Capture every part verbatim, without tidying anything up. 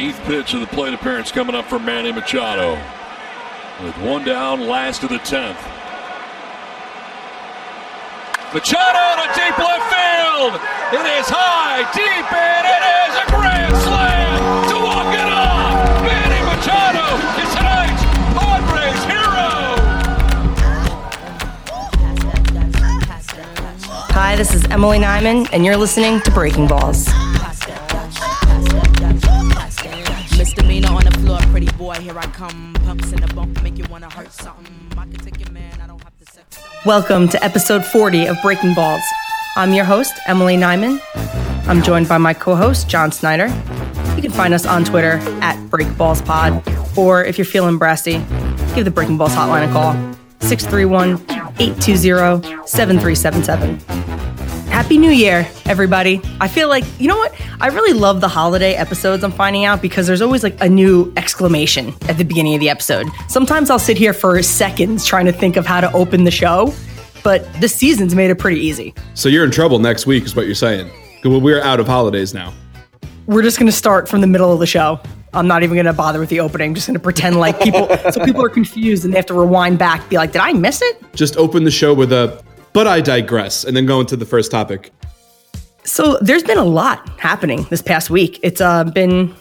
Eighth pitch of the plate appearance coming up for Manny Machado. With one down, last of the tenth. Machado to deep left field. It is high, deep, and it is a grand slam to walk it off. Manny Machado is tonight's Padres hero. Hi, this is Emily Nyman, and you're listening to Breaking Balls. Here I come, pumps in the bump, make you want to hurt something. I can take it, man, I don't have to set. Welcome to episode forty of Breaking Balls. I'm your host, Emily Nyman. I'm joined by my co-host, John Snyder. You can find us on Twitter at BreakBallsPod, or if you're feeling brassy, give the Breaking Balls hotline a call, six three one, eight two zero, seven three seven seven. Happy New Year, everybody. I feel like, you know what? I really love the holiday episodes, I'm finding out, because there's always like a new exclamation at the beginning of the episode. Sometimes I'll sit here for seconds trying to think of how to open the show, but this season's made it pretty easy. So you're in trouble next week is what you're saying. We're out of holidays now. We're just going to start from the middle of the show. I'm not even going to bother with the opening. I'm just going to pretend like people, so people are confused and they have to rewind back, be like, did I miss it? Just open the show with a... But I digress, and then go into the first topic. So there's been a lot happening this past week. It's uh, been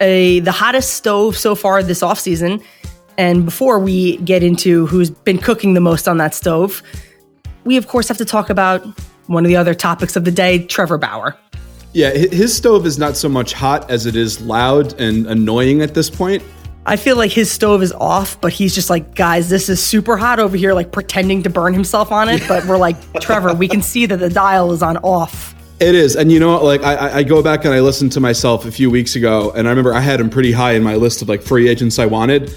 a the hottest stove so far this offseason. And before we get into who's been cooking the most on that stove, we, of course, have to talk about one of the other topics of the day, Trevor Bauer. Yeah, his stove is not so much hot as it is loud and annoying at this point. I feel like his stove is off, but he's just like, guys, this is super hot over here, like pretending to burn himself on it. But we're like, Trevor, we can see that the dial is on off. It is. And you know what? Like I, I go back and I listened to myself a few weeks ago, and I remember I had him pretty high in my list of like free agents I wanted.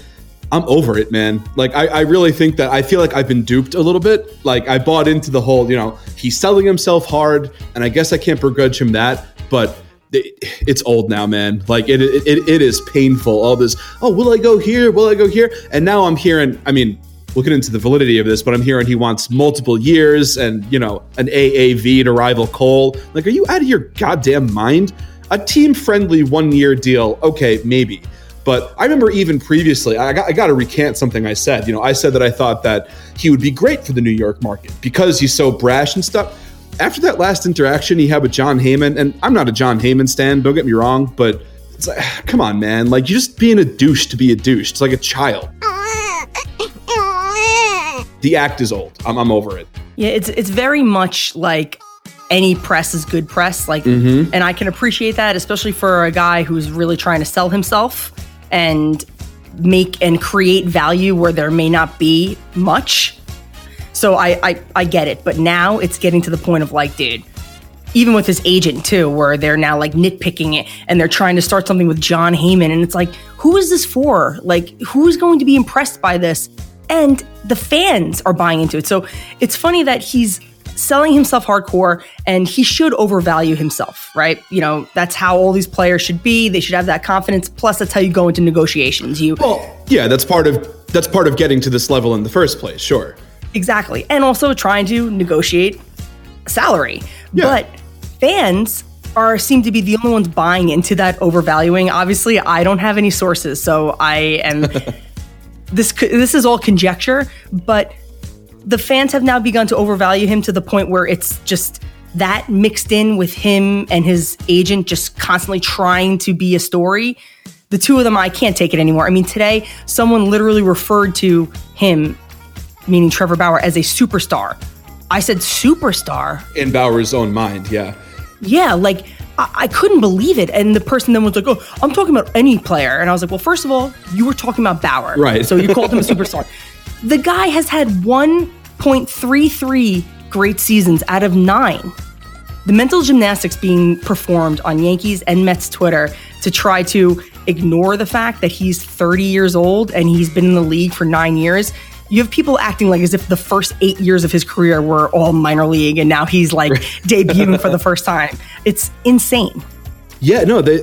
I'm over it, man. Like I, I really think that I feel like I've been duped a little bit. Like I bought into the whole, you know, he's selling himself hard, and I guess I can't begrudge him that, but it's old now, man. Like it, it, it is painful. All this, oh, will I go here? Will I go here? And now I'm hearing, I mean, we'll get into the validity of this, but I'm hearing he wants multiple years and, you know, an A A V to rival Cole. Like, are you out of your goddamn mind? A team-friendly one-year deal. Okay, maybe. But I remember even previously, I got, I got to recant something I said. You know, I said that I thought that he would be great for the New York market because he's so brash and stuff. After that last interaction he had with John Heyman, and I'm not a John Heyman stan, don't get me wrong, but it's like, come on, man. Like, you're just being a douche to be a douche. It's like a child. The act is old. I'm, I'm over it. Yeah, it's it's very much like any press is good press. Like, mm-hmm. And I can appreciate that, especially for a guy who's really trying to sell himself and make and create value where there may not be much. So I, I I get it, but now it's getting to the point of like, dude, even with his agent too, where they're now like nitpicking it and they're trying to start something with John Heyman, and it's like, who is this for? Like, who's going to be impressed by this? And the fans are buying into it. So it's funny that he's selling himself hardcore, and he should overvalue himself, right? You know, that's how all these players should be. They should have that confidence. Plus, that's how you go into negotiations. You well, yeah, that's part of that's part of getting to this level in the first place. Sure. Exactly. And also trying to negotiate salary. Yeah. But fans are seem to be the only ones buying into that overvaluing. Obviously, I don't have any sources, so I am this this is all conjecture, but the fans have now begun to overvalue him to the point where it's just that mixed in with him and his agent just constantly trying to be a story. The two of them, I can't take it anymore. I mean, today someone literally referred to him, meaning Trevor Bauer, as a superstar. I said superstar. In Bauer's own mind, yeah. Yeah, like, I-, I couldn't believe it. And the person then was like, oh, I'm talking about any player. And I was like, well, first of all, you were talking about Bauer. Right. So you called him a superstar. The guy has had one point three three great seasons out of nine. The mental gymnastics being performed on Yankees and Mets Twitter to try to ignore the fact that he's thirty years old and he's been in the league for nine years. You have people acting like as if the first eight years of his career were all minor league, and now he's like debuting for the first time. It's insane. Yeah, no, they,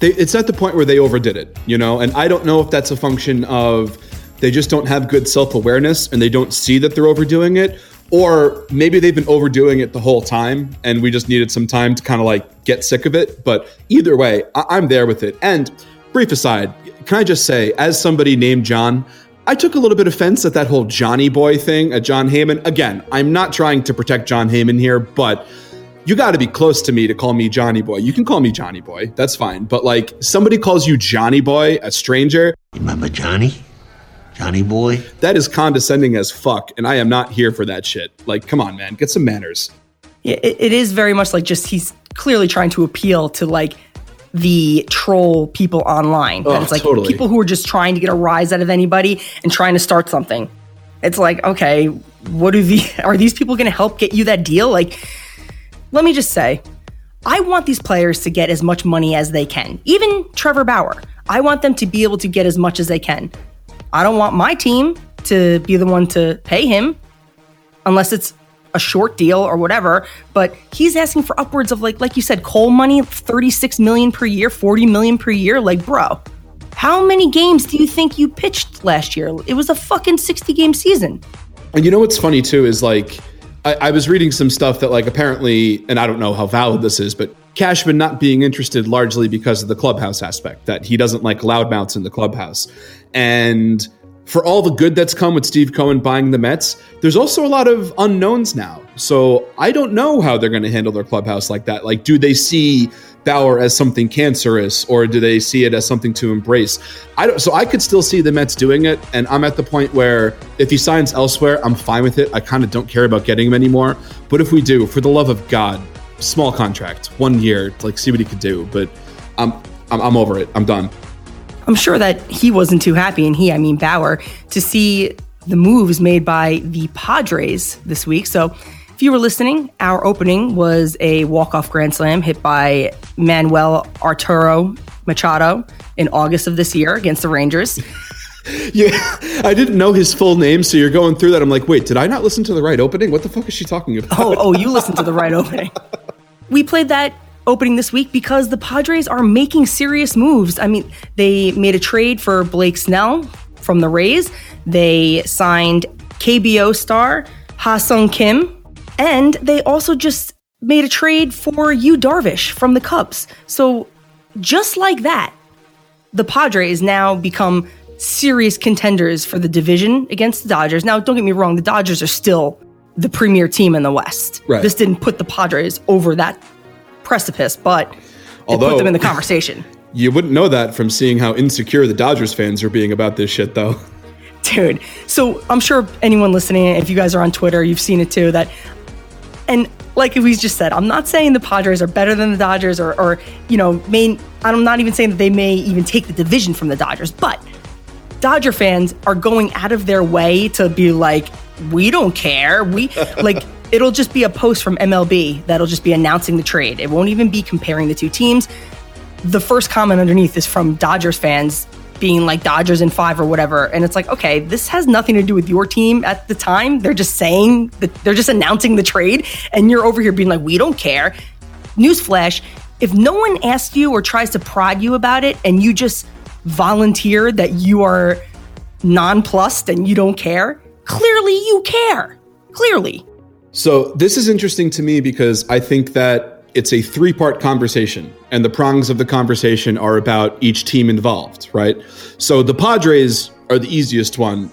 they, it's at the point where they overdid it, you know, and I don't know if that's a function of they just don't have good self-awareness and they don't see that they're overdoing it, or maybe they've been overdoing it the whole time and we just needed some time to kind of like get sick of it. But either way, I, I'm there with it. And brief aside, can I just say, as somebody named John, I took a little bit of offense at that whole Johnny boy thing at John Heyman. Again, I'm not trying to protect John Heyman here, but you got to be close to me to call me Johnny boy. You can call me Johnny boy. That's fine. But like, somebody calls you Johnny boy, a stranger. You remember Johnny? Johnny boy? That is condescending as fuck. And I am not here for that shit. Like, come on, man, get some manners. Yeah, it, it is very much like just he's clearly trying to appeal to like the troll people online. Oh, it's like totally. People who are just trying to get a rise out of anybody and trying to start something. It's like, okay, what are the are these people going to help get you that deal? Like, let me just say, I want these players to get as much money as they can. Even Trevor Bauer, I want them to be able to get as much as they can. I don't want my team to be the one to pay him unless it's a short deal or whatever, but he's asking for upwards of like, like you said, Cole money, thirty-six million per year, forty million per year. Like, bro, how many games do you think you pitched last year? It was a fucking sixty game season. And you know, what's funny too, is like, I, I was reading some stuff that like, apparently, and I don't know how valid this is, but Cashman not being interested largely because of the clubhouse aspect, that he doesn't like loudmouths in the clubhouse. And for all the good that's come with Steve Cohen buying the Mets, there's also a lot of unknowns now. So I don't know how they're going to handle their clubhouse like that. Like, do they see Bauer as something cancerous, or do they see it as something to embrace? I don't. So I could still see the Mets doing it. And I'm at the point where if he signs elsewhere, I'm fine with it. I kind of don't care about getting him anymore. But if we do, for the love of God, small contract, one year, like see what he could do. But I'm I'm, I'm over it. I'm done. I'm sure that he wasn't too happy, and he, I mean Bauer, to see the moves made by the Padres this week. So if you were listening, our opening was a walk-off grand slam hit by Manuel Arturo Machado in August of this year against the Rangers. Yeah, I didn't know his full name, so you're going through that. I'm like, wait, did I not listen to the right opening? What the fuck is she talking about? Oh, oh, you listened to the right opening. We played that opening this week because the Padres are making serious moves. I mean, they made a trade for Blake Snell from the Rays. They signed K B O star Ha Sung Kim. And they also just made a trade for Yu Darvish from the Cubs. So just like that, the Padres now become serious contenders for the division against the Dodgers. Now, don't get me wrong, the Dodgers are still the premier team in the West. Right. This didn't put the Padres over that precipice, but although, put them in the conversation. You wouldn't know that from seeing how insecure the Dodgers fans are being about this shit, though. Dude, so I'm sure anyone listening, if you guys are on Twitter, you've seen it too, that, and like we just said, I'm not saying the Padres are better than the Dodgers or, or you know, main, I'm not even saying that they may even take the division from the Dodgers, but Dodger fans are going out of their way to be like, we don't care. We, like, it'll just be a post from M L B that'll just be announcing the trade. It won't even be comparing the two teams. The first comment underneath is from Dodgers fans being like Dodgers in five or whatever. And it's like, okay, this has nothing to do with your team at the time. They're just saying that they're just announcing the trade. And you're over here being like, we don't care. Newsflash. If no one asks you or tries to prod you about it and you just volunteer that you are nonplussed and you don't care, clearly you care. Clearly. So this is interesting to me because I think that it's a three-part conversation, and the prongs of the conversation are about each team involved, right? So the Padres are the easiest one.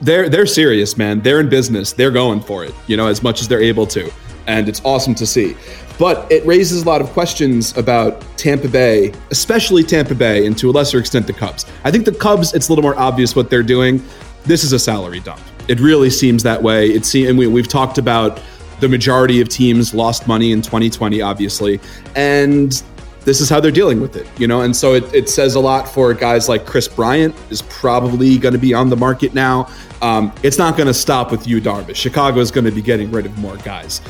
They're they're serious, man. They're in business. They're going for it, you know, as much as they're able to, and it's awesome to see. But it raises a lot of questions about Tampa Bay, especially Tampa Bay, and to a lesser extent the Cubs. I think the Cubs, it's a little more obvious what they're doing. This is a salary dump. It really seems that way. It seems, and we, we've talked about the majority of teams lost money in twenty twenty, obviously, and this is how they're dealing with it, you know? And so it, it says a lot for guys like Kris Bryant is probably going to be on the market now. Um, it's not going to stop with Yu Darvish. Chicago is going to be getting rid of more guys.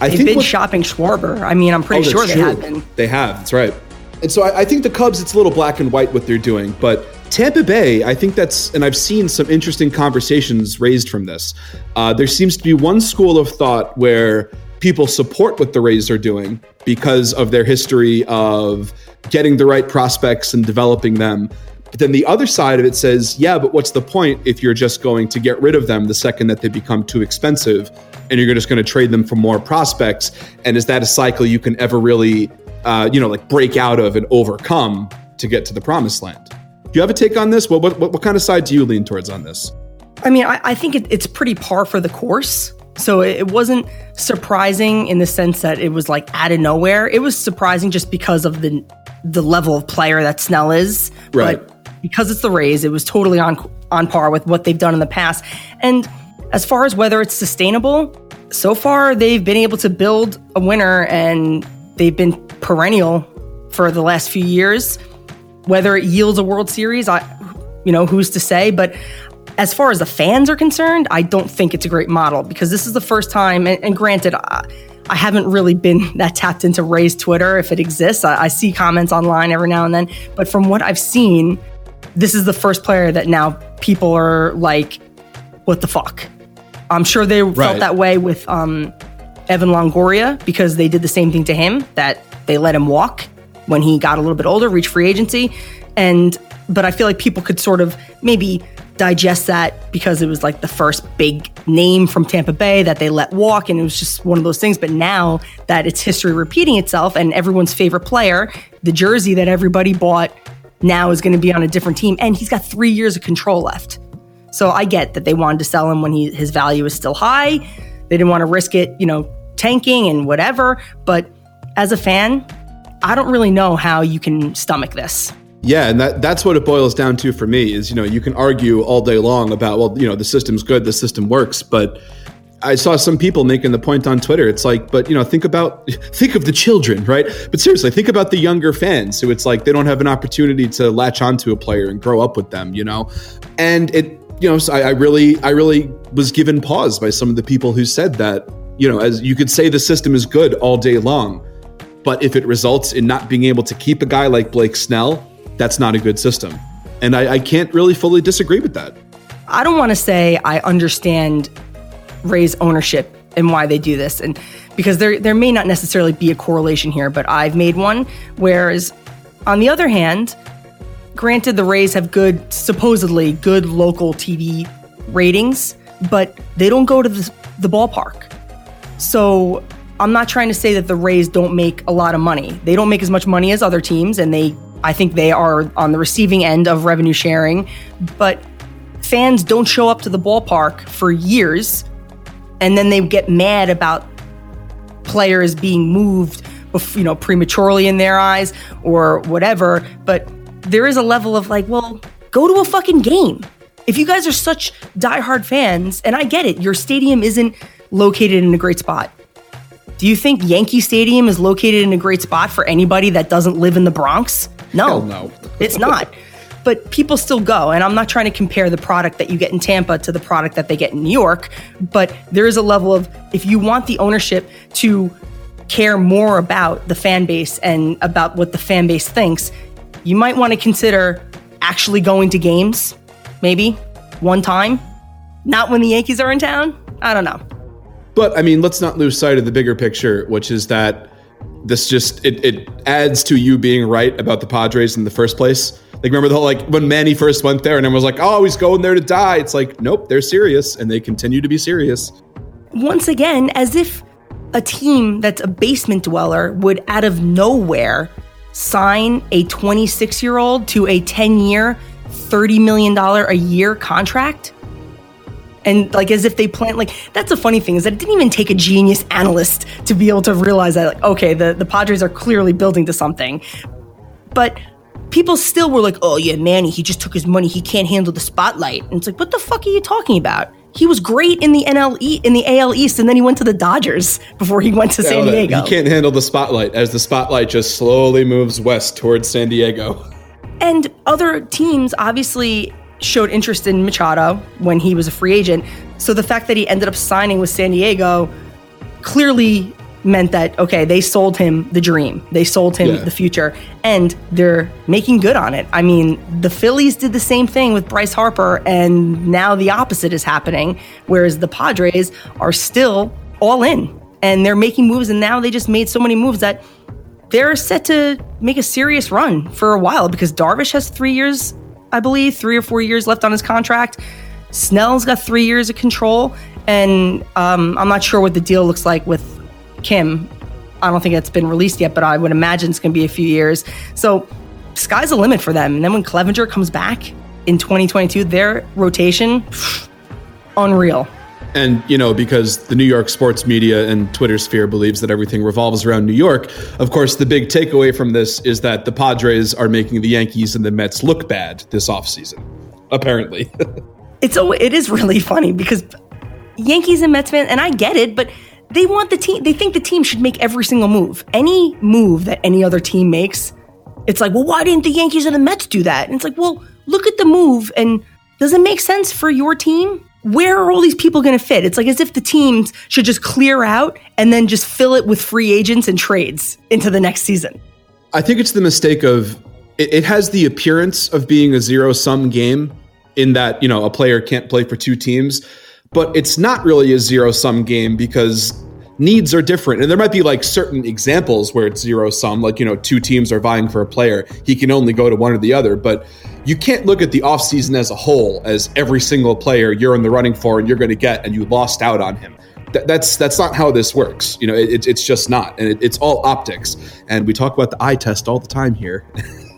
I They've think been what, shopping Schwarber. I mean, I'm pretty oh, sure they true. have been. They have, that's right. And so I, I think the Cubs, it's a little black and white what they're doing, but Tampa Bay, I think that's, and I've seen some interesting conversations raised from this. Uh, there seems to be one school of thought where people support what the Rays are doing because of their history of getting the right prospects and developing them. But then the other side of it says, yeah, but what's the point if you're just going to get rid of them the second that they become too expensive and you're just going to trade them for more prospects? And is that a cycle you can ever really, uh, you know, like break out of and overcome? to get to the promised land. Do you have a take on this? What what, what kind of side do you lean towards on this? I mean, I, I think it, it's pretty par for the course. So it wasn't surprising in the sense that it was like out of nowhere. It was surprising just because of the the level of player that Snell is. Right. But because it's the Rays, it was totally on on par with what they've done in the past. And as far as whether it's sustainable, so far they've been able to build a winner and they've been perennial for the last few years. Whether it yields a World Series, I, you know, who's to say? But as far as the fans are concerned, I don't think it's a great model because this is the first time, and, and granted, I, I haven't really been that tapped into Rays Twitter, if it exists. I, I see comments online every now and then, but from what I've seen, this is the first player that now people are like, what the fuck? I'm sure they right. felt that way with um, Evan Longoria because they did the same thing to him, that they let him walk when he got a little bit older, reached free agency. And but I feel like people could sort of maybe digest that because it was like the first big name from Tampa Bay that they let walk, and it was just one of those things. But now that it's history repeating itself and everyone's favorite player, the jersey that everybody bought now is going to be on a different team, and he's got three years of control left. So I get that they wanted to sell him when he, his value is still high. They didn't want to risk it, you know, tanking and whatever. But as a fan, I don't really know how you can stomach this. Yeah, and that, that's what it boils down to for me is, you know, you can argue all day long about, well, you know, the system's good, the system works. But I saw some people making the point on Twitter. It's like, but, you know, think about, think of the children, right? But seriously, think about the younger fans who it's like they don't have an opportunity to latch onto a player and grow up with them, you know? And it, you know, so I, I really, I really was given pause by some of the people who said that, you know, as you could say the system is good all day long, but if it results in not being able to keep a guy like Blake Snell, that's not a good system. And I, I can't really fully disagree with that. I don't want to say I understand Rays ownership and why they do this. And because there, there may not necessarily be a correlation here, but I've made one. Whereas on the other hand, granted the Rays have good, supposedly good local T V ratings, but they don't go to the, the ballpark. So I'm not trying to say that the Rays don't make a lot of money. They don't make as much money as other teams, and they I think they are on the receiving end of revenue sharing, but fans don't show up to the ballpark for years, and then they get mad about players being moved, you know, prematurely in their eyes or whatever. But there is a level of like, well, go to a fucking game. If you guys are such diehard fans, and I get it, your stadium isn't located in a great spot. Do you think Yankee Stadium is located in a great spot for anybody that doesn't live in the Bronx? No, Hell no. It's not. But people still go. And I'm not trying to compare the product that you get in Tampa to the product that they get in New York. But there is a level of, if you want the ownership to care more about the fan base and about what the fan base thinks, you might want to consider actually going to games, maybe one time, not when the Yankees are in town. I don't know. But I mean, let's not lose sight of the bigger picture, which is that this just, it, it adds to you being right about the Padres in the first place. Like, remember the whole, like when Manny first went there and everyone was like, oh, he's going there to die. It's like, nope, they're serious. And they continue to be serious. Once again, as if a team that's a basement dweller would out of nowhere sign a twenty-six-year-old to a ten-year, thirty million dollars a year contract. And like, as if they plan, like, that's the funny thing is that it didn't even take a genius analyst to be able to realize that, like, okay, the, the Padres are clearly building to something. But people still were like, oh yeah, Manny, he just took his money. He can't handle the spotlight. And it's like, what the fuck are you talking about? He was great in the N L E in the A L East, and then he went to the Dodgers before he went to yeah, San Diego. He can't handle the spotlight as the spotlight just slowly moves west towards San Diego. And other teams, obviously, showed interest in Machado when he was a free agent. So the fact that he ended up signing with San Diego clearly meant that, okay, they sold him the dream. They sold him yeah. the future, and they're making good on it. I mean, the Phillies did the same thing with Bryce Harper, and now the opposite is happening, whereas the Padres are still all in, and they're making moves, and now they just made so many moves that they're set to make a serious run for a while because Darvish has three years I believe, three or four years left on his contract. Snell's got three years of control. And um, I'm not sure what the deal looks like with Kim. I don't think it's been released yet, but I would imagine it's going to be a few years. So sky's the limit for them. And then when Clevenger comes back in twenty twenty-two, their rotation, pff, unreal. And, you know, because the New York sports media and Twitter sphere believes that everything revolves around New York, of course, the big takeaway from this is that the Padres are making the Yankees and the Mets look bad this offseason, apparently. It's oh, it is really funny because Yankees and Mets fans, and I get it, but they want the team, they think the team should make every single move. Any move that any other team makes, it's like, well, why didn't the Yankees and the Mets do that? And it's like, well, look at the move, and does it make sense for your team? Where are all these people going to fit? It's like as if the teams should just clear out and then just fill it with free agents and trades into the next season. I think it's the mistake of, it, it has the appearance of being a zero-sum game in that, you know, a player can't play for two teams, but it's not really a zero-sum game because needs are different. And there might be like certain examples where it's zero-sum, like, you know, two teams are vying for a player. He can only go to one or the other, but you can't look at the offseason as a whole as every single player you're in the running for and you're going to get and you lost out on him. Th- that's that's not how this works. You know, it, it's just not. And it, it's all optics. And we talk about the eye test all the time here,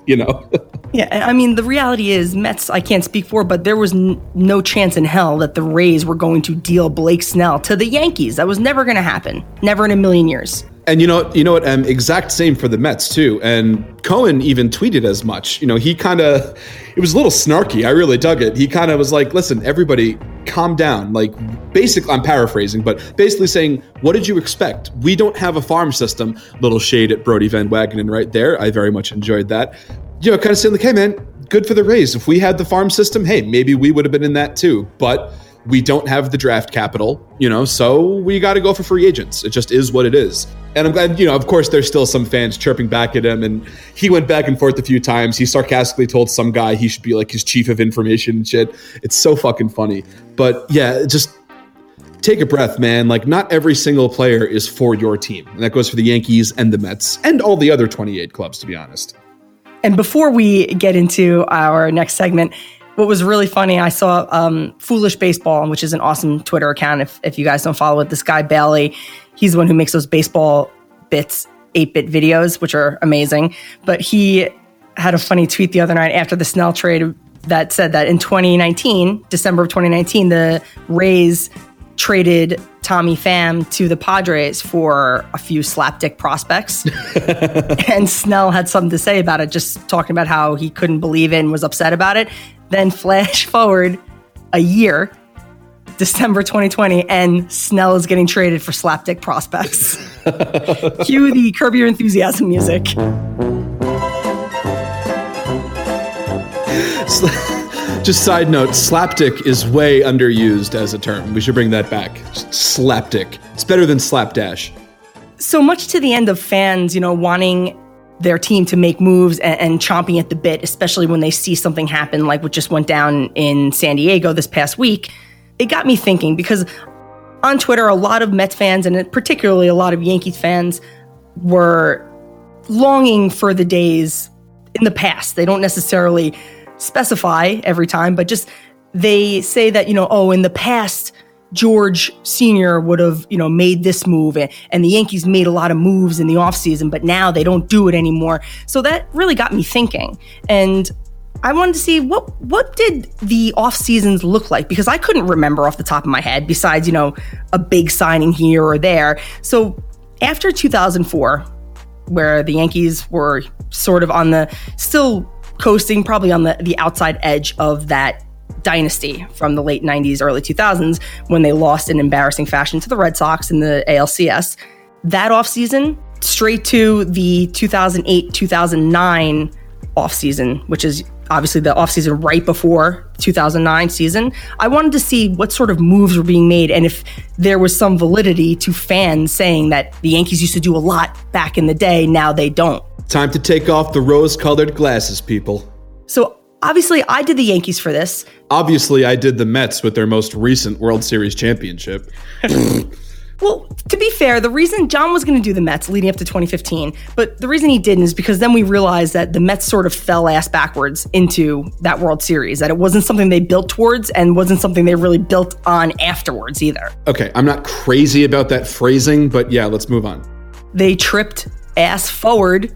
you know. Yeah, I mean, the reality is Mets, I can't speak for, but there was n- no chance in hell that the Rays were going to deal Blake Snell to the Yankees. That was never going to happen. Never in a million years. And you know, you know what, um, exact same for the Mets too. And Cohen even tweeted as much. You know, he kind of, it was a little snarky. I really dug it. He kind of was like, listen, everybody calm down. Like basically, I'm paraphrasing, but basically saying, what did you expect? We don't have a farm system. Little shade at Brody Van Wagenen right there. I very much enjoyed that. You know, kind of saying like, hey man, good for the Rays. If we had the farm system, hey, maybe we would have been in that too. But we don't have the draft capital, you know, so we got to go for free agents. It just is what it is. And I'm glad, you know, of course, there's still some fans chirping back at him. And he went back and forth a few times. He sarcastically told some guy he should be like his chief of information and shit. It's so fucking funny. But yeah, just take a breath, man. Like not every single player is for your team. And that goes for the Yankees and the Mets and all the other twenty-eight clubs, to be honest. And before we get into our next segment, what was really funny, I saw um, Foolish Baseball, which is an awesome Twitter account. If if you guys don't follow it, this guy, Bailey, he's the one who makes those baseball bits, eight-bit videos, which are amazing. But he had a funny tweet the other night after the Snell trade that said that in twenty nineteen, December of twenty nineteen, the Rays traded Tommy Pham to the Padres for a few slapdick prospects. And Snell had something to say about it, just talking about how he couldn't believe it and was upset about it. Then flash forward a year, December twenty twenty, and Snell is getting traded for slapdick prospects. Cue the Curb Your Enthusiasm music. Just side note, slapdick is way underused as a term. We should bring that back. Slapdick. It's better than slapdash. So much to the end of fans, you know, wanting their team to make moves and, and chomping at the bit, especially when they see something happen like what just went down in San Diego this past week. It got me thinking because on Twitter, a lot of Mets fans and particularly a lot of Yankees fans were longing for the days in the past. They don't necessarily specify every time, but just they say that, you know, oh, in the past, George Senior would have, you know, made this move and, and the Yankees made a lot of moves in the offseason, but now they don't do it anymore. So that really got me thinking. And I wanted to see what what did the off seasons look like? Because I couldn't remember off the top of my head besides, you know, a big signing here or there. So after two thousand four, where the Yankees were sort of on the still coasting, probably on the, the outside edge of that dynasty from the late nineties, early two thousands, when they lost in embarrassing fashion to the Red Sox in the A L C S. That offseason, straight to the two thousand eight two thousand nine offseason, which is obviously the offseason right before two thousand nine season, I wanted to see what sort of moves were being made and if there was some validity to fans saying that the Yankees used to do a lot back in the day, now they don't. Time to take off the rose-colored glasses, people. So obviously, I did the Yankees for this. Obviously, I did the Mets with their most recent World Series championship. Well, to be fair, the reason John was going to do the Mets leading up to twenty fifteen, but the reason he didn't is because then we realized that the Mets sort of fell ass backwards into that World Series, that it wasn't something they built towards and wasn't something they really built on afterwards either. Okay, I'm not crazy about that phrasing, but yeah, let's move on. They tripped ass forward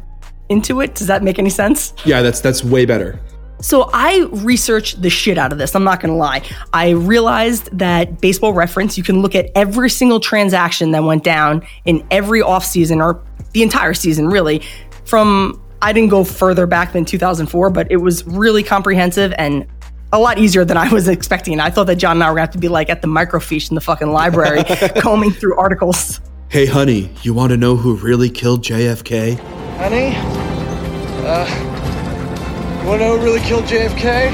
into it. Does that make any sense? Yeah, that's that's way better. So I researched the shit out of this. I'm not going to lie. I realized that Baseball Reference, you can look at every single transaction that went down in every offseason or the entire season, really. From, I didn't go further back than two thousand four, but it was really comprehensive and a lot easier than I was expecting. I thought that John and I were going to have to be like at the microfiche in the fucking library combing through articles. Hey, honey, you want to know who really killed J F K? Honey? Uh, you want to know who really killed J F K?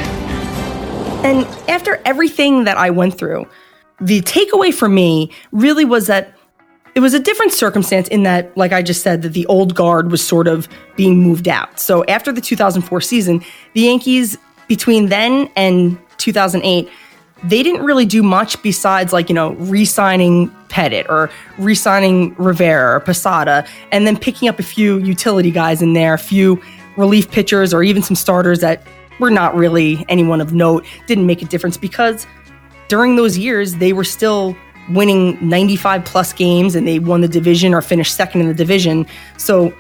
And after everything that I went through, the takeaway for me really was that it was a different circumstance in that, like I just said, that the old guard was sort of being moved out. So after the two thousand four season, the Yankees, between then and two thousand eight, they didn't really do much besides, like, you know, re-signing Pettit or re-signing Rivera or Posada, and then picking up a few utility guys in there, a few relief pitchers or even some starters that were not really anyone of note, didn't make a difference, because during those years, they were still winning ninety-five plus games and they won the division or finished second in the division. So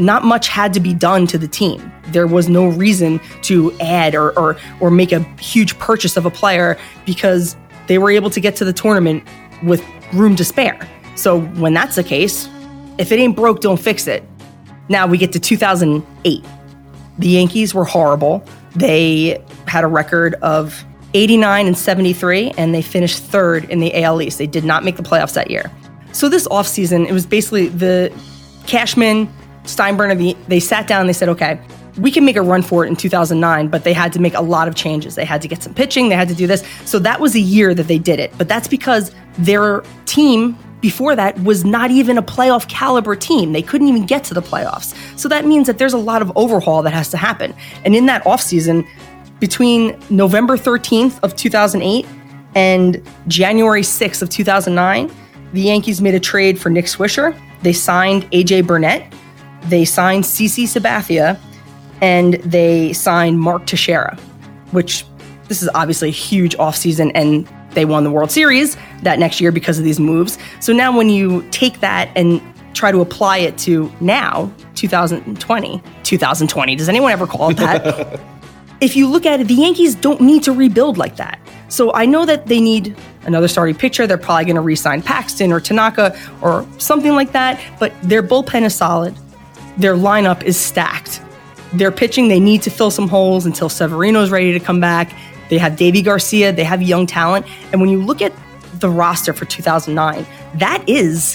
not much had to be done to the team. There was no reason to add or, or or make a huge purchase of a player because they were able to get to the tournament with room to spare. So when that's the case, if it ain't broke, don't fix it. Now we get to two thousand eight. The Yankees were horrible. They had a record of eighty-nine and seventy-three, and they finished third in the A L East. They did not make the playoffs that year. So this offseason, it was basically the Cashman, Steinbrenner, they sat down and they said, okay, we can make a run for it in two thousand nine, but they had to make a lot of changes. They had to get some pitching. They had to do this. So that was a year that they did it. But that's because their team before that was not even a playoff caliber team. They couldn't even get to the playoffs. So that means that there's a lot of overhaul that has to happen. And in that offseason, between November thirteenth of two thousand eight and January sixth of two thousand nine, the Yankees made a trade for Nick Swisher. They signed A J Burnett. They signed C C. Sabathia, and they signed Mark Teixeira, which this is obviously a huge offseason, and they won the World Series that next year because of these moves. So now when you take that and try to apply it to now, two thousand twenty, two thousand twenty, does anyone ever call it that? If you look at it, the Yankees don't need to rebuild like that. So I know that they need another starting pitcher. They're probably going to re-sign Paxton or Tanaka or something like that, but their bullpen is solid. Their lineup is stacked. They're pitching. They need to fill some holes until Severino's ready to come back. They have Davey Garcia. They have young talent. And when you look at the roster for two thousand nine, that is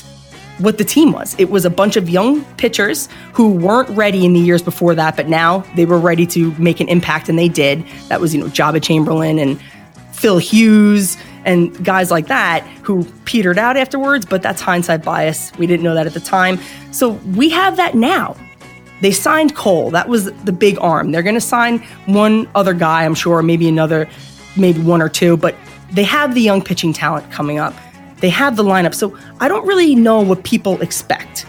what the team was. It was a bunch of young pitchers who weren't ready in the years before that, but now they were ready to make an impact, and they did. That was, you know, Jabba Chamberlain and Phil Hughes and guys like that who petered out afterwards, but that's hindsight bias. We didn't know that at the time. So we have that now. They signed Cole. That was the big arm. They're going to sign one other guy, I'm sure, maybe another, maybe one or two, but they have the young pitching talent coming up. They have the lineup. So I don't really know what people expect.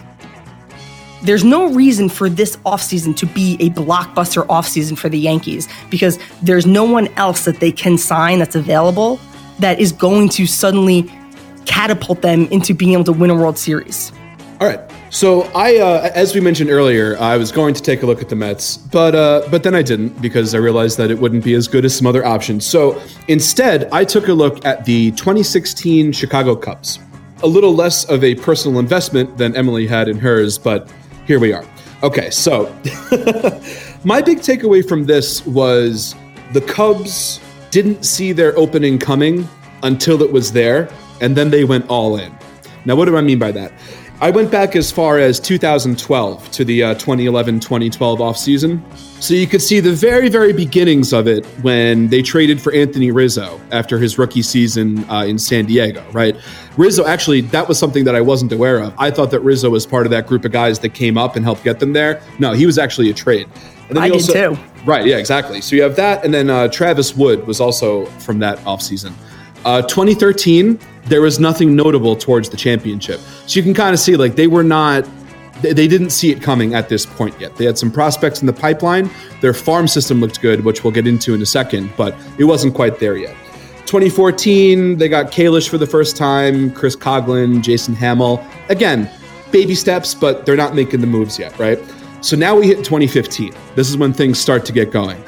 There's no reason for this offseason to be a blockbuster offseason for the Yankees because there's no one else that they can sign that's available that is going to suddenly catapult them into being able to win a World Series. All right. So I, uh, as we mentioned earlier, I was going to take a look at the Mets, but uh, but then I didn't because I realized that it wouldn't be as good as some other options. So instead, I took a look at the twenty sixteen Chicago Cubs. A little less of a personal investment than Emily had in hers, but here we are. Okay, so my big takeaway from this was the Cubs didn't see their opening coming until it was there, and then they went all in. Now, what do I mean by that? I went back as far as two thousand twelve to the uh, twenty eleven twenty twelve offseason. So you could see the very, very beginnings of it when they traded for Anthony Rizzo after his rookie season uh, in San Diego, right? Rizzo, actually, that was something that I wasn't aware of. I thought that Rizzo was part of that group of guys that came up and helped get them there. No, he was actually a trade. And then I also, did too. Right, yeah, exactly. So you have that, and then uh, Travis Wood was also from that offseason. Uh, twenty thirteen, there was nothing notable towards the championship. So you can kind of see, like, they were not, they, they didn't see it coming at this point yet. They had some prospects in the pipeline. Their farm system looked good, which we'll get into in a second, but it wasn't quite there yet. twenty fourteen, they got Kalish for the first time, Chris Coghlan, Jason Hamill. Again, baby steps, but they're not making the moves yet, right? So now we hit twenty fifteen. This is when things start to get going.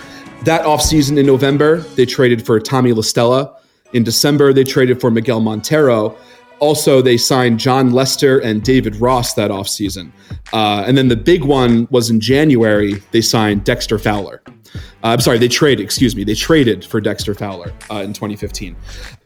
That offseason in November, they traded for Tommy LaStella. In December, they traded for Miguel Montero. Also, they signed John Lester and David Ross that offseason. Uh, and then the big one was in January, they signed Dexter Fowler. Uh, I'm sorry, they traded, excuse me, they traded for Dexter Fowler uh, in twenty fifteen.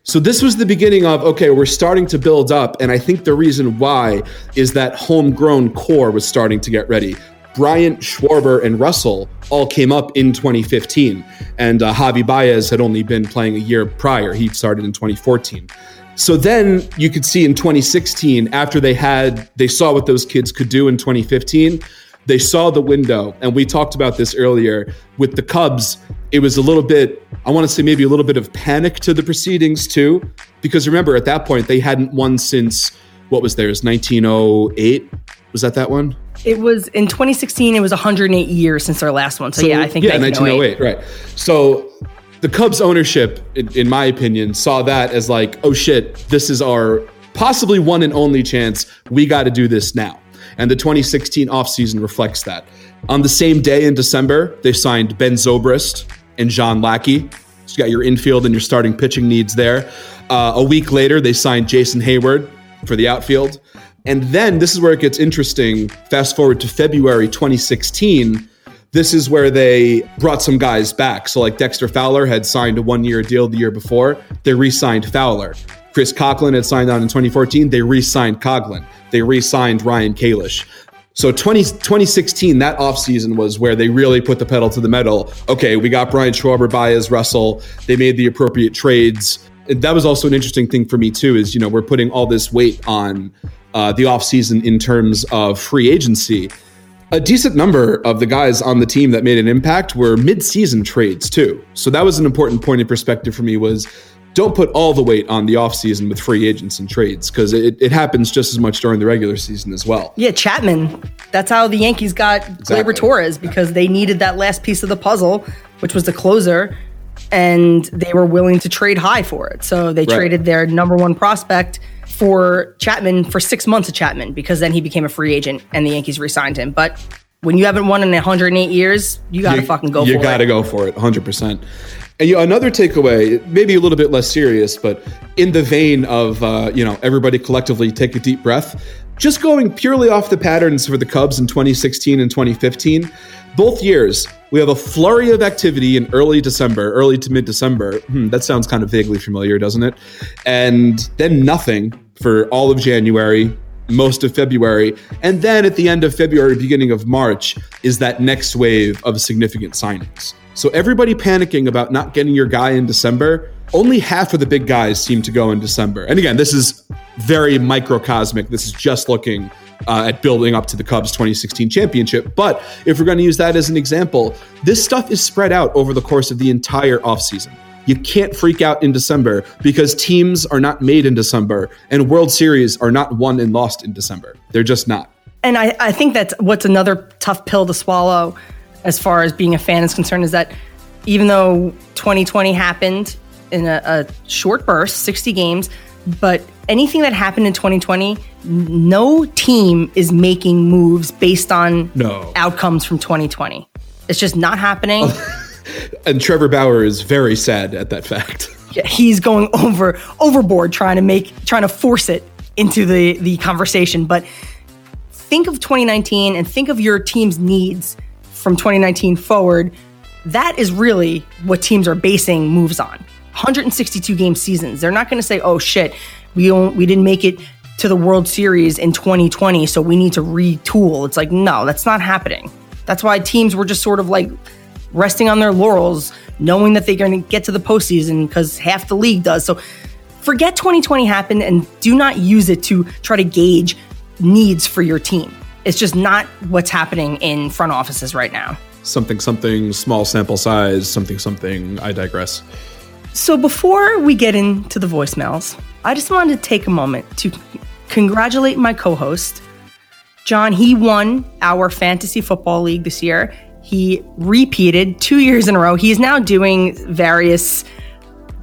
So this was the beginning of, okay, we're starting to build up. And I think the reason why is that homegrown core was starting to get ready. Bryant, Schwarber, and Russell all came up in twenty fifteen. And uh, Javier Baez had only been playing a year prior. He started in twenty fourteen. So then you could see in twenty sixteen, after they had, they saw what those kids could do in twenty fifteen, they saw the window. And we talked about this earlier with the Cubs. It was a little bit, I want to say maybe a little bit of panic to the proceedings too, because remember at that point, they hadn't won since, what was theirs, nineteen oh eight? Was that that one? It was in twenty sixteen, it was one hundred eight years since their last one. So, so yeah, I think yeah, nineteen oh eight, right. So the Cubs ownership, in, in my opinion, saw that as like, oh shit, this is our possibly one and only chance. We got to do this now. And the twenty sixteen offseason reflects that. On the same day in December, they signed Ben Zobrist and John Lackey. So you got your infield and your starting pitching needs there. Uh, a week later, they signed Jason Hayward for the outfield. And then this is where it gets interesting. Fast forward to February twenty sixteen. This is where they brought some guys back. So like Dexter Fowler had signed a one-year deal the year before. They re-signed Fowler. Chris Coghlan had signed on in twenty fourteen. They re-signed Coghlan. They re-signed Ryan Kalish. So twenty, twenty sixteen, that offseason was where they really put the pedal to the metal. Okay, we got Bryant, Schwarber, Baez, Russell. They made the appropriate trades. And that was also an interesting thing for me too, is, you know, we're putting all this weight on uh, the offseason in terms of free agency. A decent number of the guys on the team that made an impact were mid-season trades too. So that was an important point of perspective for me, was don't put all the weight on the offseason with free agents and trades, because it, it happens just as much during the regular season as well. Yeah, Chapman. That's how the Yankees got Gleyber Torres, because they needed that last piece of the puzzle, which was the closer, and they were willing to trade high for it. So they right. traded their number one prospect for Chapman for six months of Chapman, because then he became a free agent and the Yankees re-signed him. But when you haven't won in one hundred eight years, you got to fucking go for it. You got to go for it, one hundred percent. And you, another takeaway, maybe a little bit less serious, but in the vein of, uh, you know, everybody collectively take a deep breath, just going purely off the patterns for the Cubs in twenty sixteen and twenty fifteen, both years, we have a flurry of activity in early December, early to mid-December. Hmm, that sounds kind of vaguely familiar, doesn't it? And then nothing for all of January, most of February. And then at the end of February, beginning of March is that next wave of significant signings. So everybody panicking about not getting your guy in December, only half of the big guys seem to go in December. And again, this is very microcosmic. This is just looking uh, at building up to the Cubs twenty sixteen championship. But if we're going to use that as an example, this stuff is spread out over the course of the entire offseason. You can't freak out in December, because teams are not made in December and World Series are not won and lost in December. They're just not. And I, I think that's what's another tough pill to swallow as far as being a fan is concerned, is that even though twenty twenty happened in a, a short burst, sixty games, but anything that happened in twenty twenty, no team is making moves based on no. outcomes from twenty twenty. It's just not happening. And Trevor Bauer is very sad at that fact. Yeah, he's going over overboard trying to make trying to force it into the, the conversation. But think of twenty nineteen and think of your team's needs from twenty nineteen forward. That is really what teams are basing moves on. one hundred sixty-two game seasons. They're not going to say, "Oh shit, we don't we didn't make it to the World Series in twenty twenty, so we need to retool." It's like, no, that's not happening. That's why teams were just sort of like resting on their laurels, knowing that they're going to get to the postseason because half the league does. So forget twenty twenty happened and do not use it to try to gauge needs for your team. It's just not what's happening in front offices right now. Something, something, small sample size, something, something, I digress. So before we get into the voicemails, I just wanted to take a moment to congratulate my co-host, John. He won our fantasy football league this year. He repeated two years in a row. He's now doing various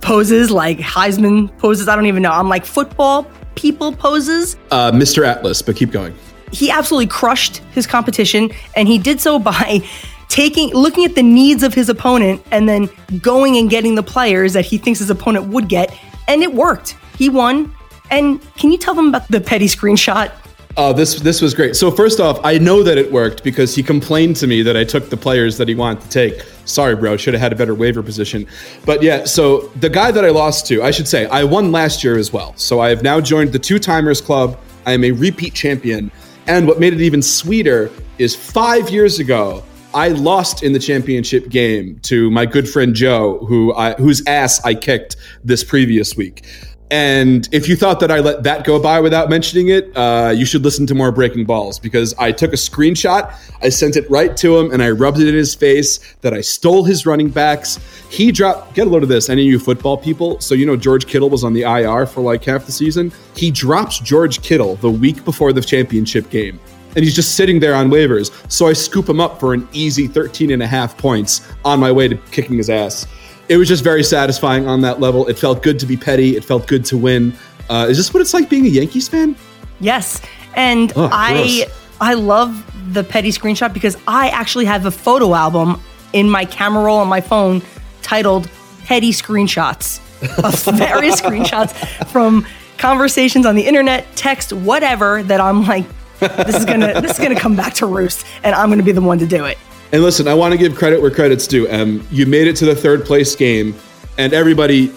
poses, like Heisman poses. I don't even know. I'm like football people poses. Uh, Mister Atlas, but keep going. he absolutely crushed his competition, and he did so by taking, looking at the needs of his opponent and then going and getting the players that he thinks his opponent would get, and it worked. He won. And can you tell them about the petty screenshot? Oh, this this was great. So first off, I know that it worked because he complained to me that I took the players that he wanted to take. Sorry, bro. Should have had a better waiver position. But yeah, so the guy that I lost to, I should say, I won last year as well. So I have now joined the Two Timers Club. I am a repeat champion. And what made it even sweeter is five years ago, I lost in the championship game to my good friend Joe, who I, whose ass I kicked this previous week. And if you thought that I let that go by without mentioning it, uh, you should listen to more Breaking Balls, because I took a screenshot, I sent it right to him, and I rubbed it in his face that I stole his running backs. He dropped, get a load of this, any of you football people. So, you know, George Kittle was on the I R for like half the season. He drops George Kittle the week before the championship game, and he's just sitting there on waivers. So I scoop him up for an easy thirteen and a half points on my way to kicking his ass. It was just very satisfying on that level. It felt good to be petty. It felt good to win. Uh, is this what it's like being a Yankees fan? Yes. And oh, I gross. I love the petty screenshot because I actually have a photo album in my camera roll on my phone titled Petty Screenshots. Of various screenshots from conversations on the internet, text, whatever, that I'm like, this is gonna this is gonna come back to roost, and I'm gonna be the one to do it. And listen, I want to give credit where credit's due. Um, you made it to the third place game, and everybody,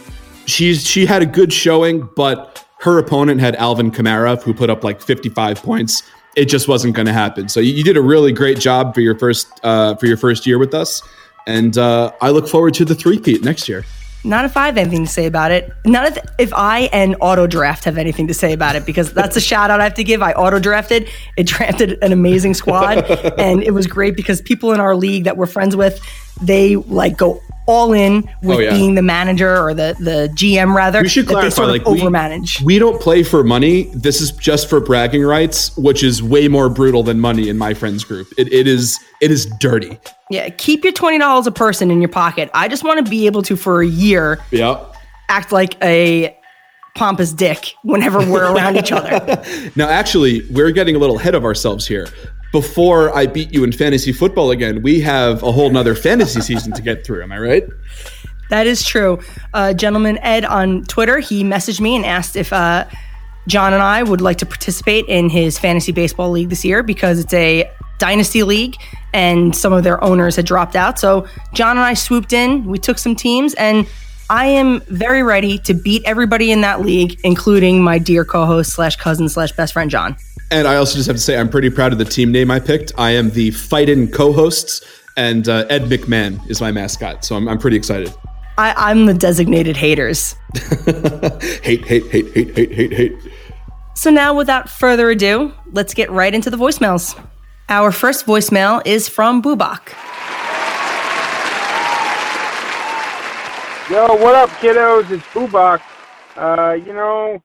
she's she had a good showing, but her opponent had Alvin Kamara, who put up like fifty-five points. It just wasn't going to happen. So you, you did a really great job for your first uh, for your first year with us, and uh, I look forward to the three-peat next year. Not if I have anything to say about it. Not if, if I and Auto Draft have anything to say about it, because that's a shout out I have to give. I auto drafted. It drafted an amazing squad, and it was great because people in our league that we're friends with, they like go all in with oh, yeah. being the manager or the, the G M rather. We should clarify, they sort of like overmanage. We, we don't play for money. This is just for bragging rights, which is way more brutal than money in my friends group. It it is it is dirty. Yeah, keep your twenty dollars a person in your pocket. I just want to be able to, for a year, yeah. act like a pompous dick whenever we're around each other. Now, actually, we're getting a little ahead of ourselves here. Before I beat you in fantasy football again, we have a whole nother fantasy season to get through. Am I right? That is true. Uh, gentleman Ed on Twitter, he messaged me and asked if uh, John and I would like to participate in his fantasy baseball league this year because it's a dynasty league, and some of their owners had dropped out. So John and I swooped in, we took some teams, and I am very ready to beat everybody in that league, including my dear co-host slash cousin slash best friend, John. And I also just have to say, I'm pretty proud of the team name I picked. I am the Fightin' Co-Hosts, and uh, Ed McMahon is my mascot. So I'm, I'm pretty excited. I, I'm the designated haters. hate, hate, hate, hate, hate, hate, hate. So now, without further ado, let's get right into the voicemails. Our first voicemail is from Bubak. Yo, what up, kiddos? It's Bubak. Uh, you know,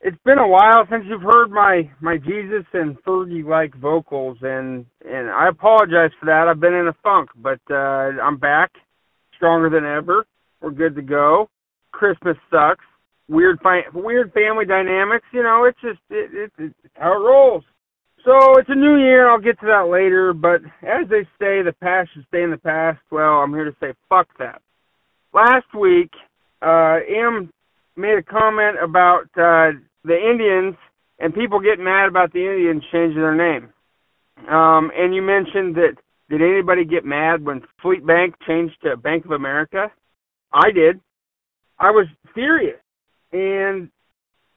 it's been a while since you've heard my, my Jesus and Fergie-like vocals, and, and I apologize for that. I've been in a funk, but uh, I'm back, stronger than ever. We're good to go. Christmas sucks. Weird fi- weird family dynamics. You know, it's just it, it, it's how it rolls. So it's a new year, and I'll get to that later, but as they say, the past should stay in the past. Well, I'm here to say fuck that. Last week, uh, Em made a comment about uh, the Indians and people getting mad about the Indians changing their name. Um, and you mentioned that, did anybody get mad when Fleet Bank changed to Bank of America? I did. I was furious. And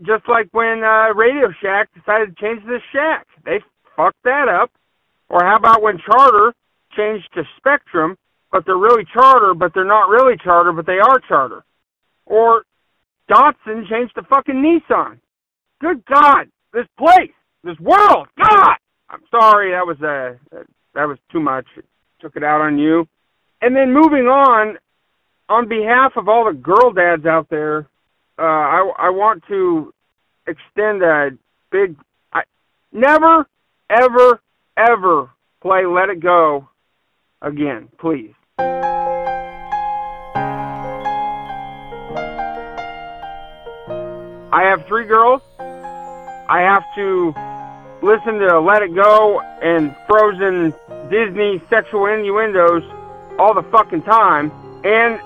just like when uh, Radio Shack decided to change to Shack. They fucked that up. Or how about when Charter changed to Spectrum, but they're really Charter, but they're not really Charter, but they are Charter. Or Datsun changed to fucking Nissan. Good God, this place, this world, God! I'm sorry, that was, uh, that was too much. It took it out on you. And then moving on, on behalf of all the girl dads out there, Uh, I, I want to extend a big, I, never, ever, ever play Let It Go again, please. I have three girls. I have to listen to Let It Go and Frozen Disney sexual innuendos all the fucking time, and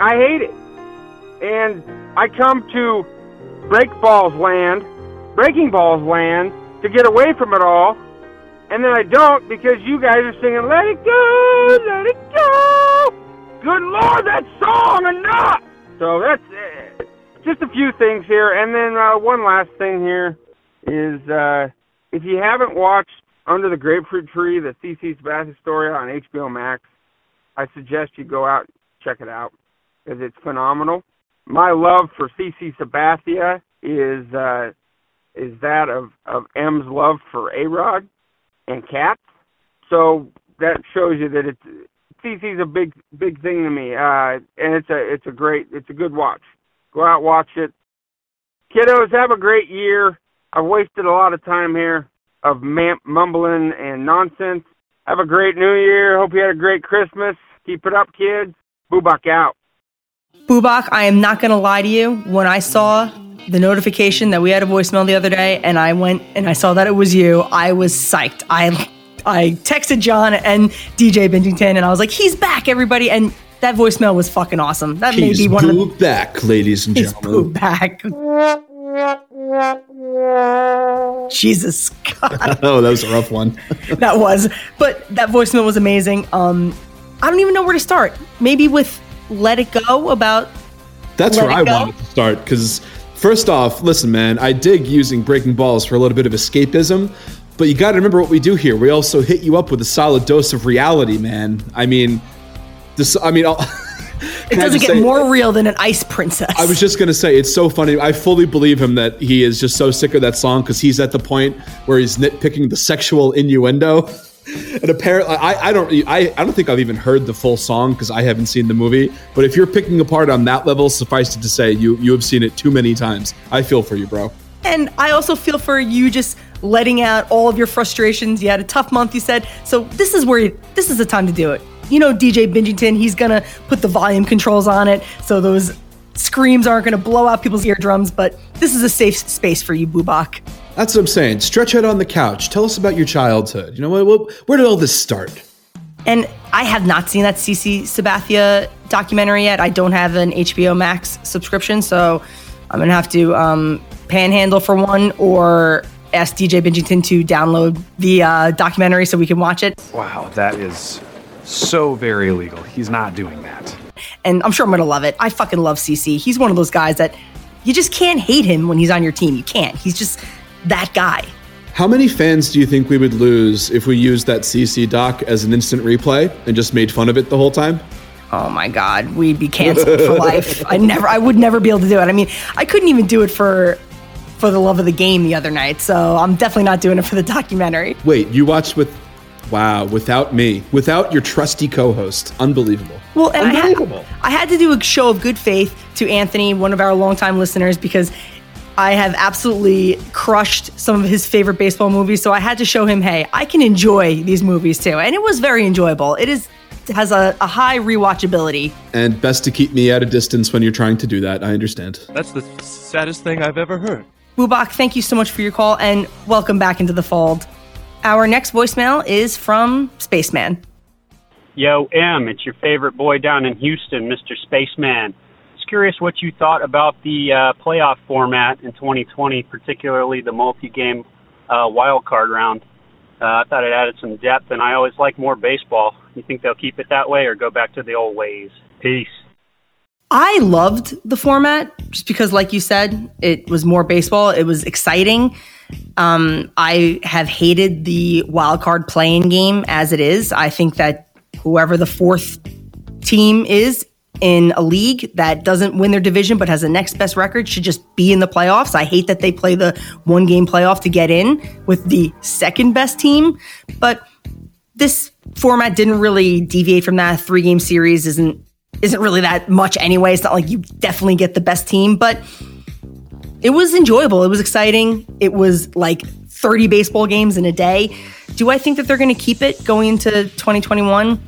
I hate it. And I come to Break Balls land, Breaking Balls land, to get away from it all, and then I don't because you guys are singing Let It Go, Let It Go. Good Lord, that song, enough! So that's it. Just a few things here, and then uh, one last thing here is uh, if you haven't watched Under the Grapefruit Tree, the C C. Sabathia story on H B O Max, I suggest you go out and check it out because it's phenomenal. My love for C C. Sabathia is uh, is that of, of M's love for A-Rod and Cats. So that shows you that it's C C's a big big thing to me, uh, and it's a it's a great it's a good watch. Go out, watch it, kiddos. Have a great year. I've wasted a lot of time here of mam- mumbling and nonsense. Have a great New Year. Hope you had a great Christmas. Keep it up, kids. Bubak out. Bubak, I am not going to lie to you. When I saw the notification that we had a voicemail the other day and I went and I saw that it was you, I was psyched. I I texted John and D J Bennington and I was like, he's back, everybody. And that voicemail was fucking awesome. That he's may be one of the... back, ladies and he's gentlemen. Back. Jesus God. Oh, that was a rough one. That was. But that voicemail was amazing. Um, I don't even know where to start. Maybe with Let It Go about... That's where I wanted to start because first off, listen, man, I dig using Breaking Balls for a little bit of escapism, but you got to remember what we do here. We also hit you up with a solid dose of reality, man. I mean... This, I mean, I'll, it doesn't get say, more real than an ice princess. I was just going to say, it's so funny. I fully believe him that he is just so sick of that song because he's at the point where he's nitpicking the sexual innuendo. And apparently, I, I don't I, I don't think I've even heard the full song because I haven't seen the movie. But if you're picking apart on that level, suffice it to say, you, you have seen it too many times. I feel for you, bro. And I also feel for you just letting out all of your frustrations. You had a tough month, you said. So this is where you, this is the time to do it. You know D J Bingington, he's going to put the volume controls on it so those screams aren't going to blow out people's eardrums, but this is a safe space for you, Bubak. That's what I'm saying. Stretch out on the couch. Tell us about your childhood. You know, what? Where did all this start? And I have not seen that C C. Sabathia documentary yet. I don't have an H B O Max subscription, so I'm going to have to um, panhandle for one or ask D J Bingington to download the uh, documentary so we can watch it. Wow, that is... so very illegal. He's not doing that. And I'm sure I'm going to love it. I fucking love C C. He's one of those guys that you just can't hate him when he's on your team. You can't. He's just that guy. How many fans do you think we would lose if we used that C C doc as an instant replay and just made fun of it the whole time? Oh my God. We'd be canceled for life. I never, I would never be able to do it. I mean, I couldn't even do it for... for the love of the game the other night. So I'm definitely not doing it for the documentary. Wait, you watched with... Wow, without me, without your trusty co-host. Unbelievable. Well, and Unbelievable. I, ha- I had to do a show of good faith to Anthony, one of our longtime listeners, because I have absolutely crushed some of his favorite baseball movies. So I had to show him, hey, I can enjoy these movies too. And it was very enjoyable. It is has a, a high rewatchability. And best to keep me at a distance when you're trying to do that. I understand. That's the saddest thing I've ever heard. Bubak, thank you so much for your call and welcome back into the fold. Our next voicemail is from Spaceman. Yo, Em, it's your favorite boy down in Houston, Mister Spaceman. Just curious what you thought about the uh, playoff format in twenty twenty, particularly the multi-game uh, wild card round. Uh, I thought it added some depth, and I always like more baseball. You think they'll keep it that way or go back to the old ways? Peace. I loved the format just because, like you said, it was more baseball. It was exciting. Um, I have hated the wildcard play-in game as it is. I think that whoever the fourth team is in a league that doesn't win their division but has the next best record should just be in the playoffs. I hate that they play the one-game playoff to get in with the second-best team. But this format didn't really deviate from that. A three-game series isn't isn't really that much anyway. It's not like you definitely get the best team, but... it was enjoyable. It was exciting. It was like thirty baseball games in a day. Do I think that they're going to keep it going into twenty twenty-one?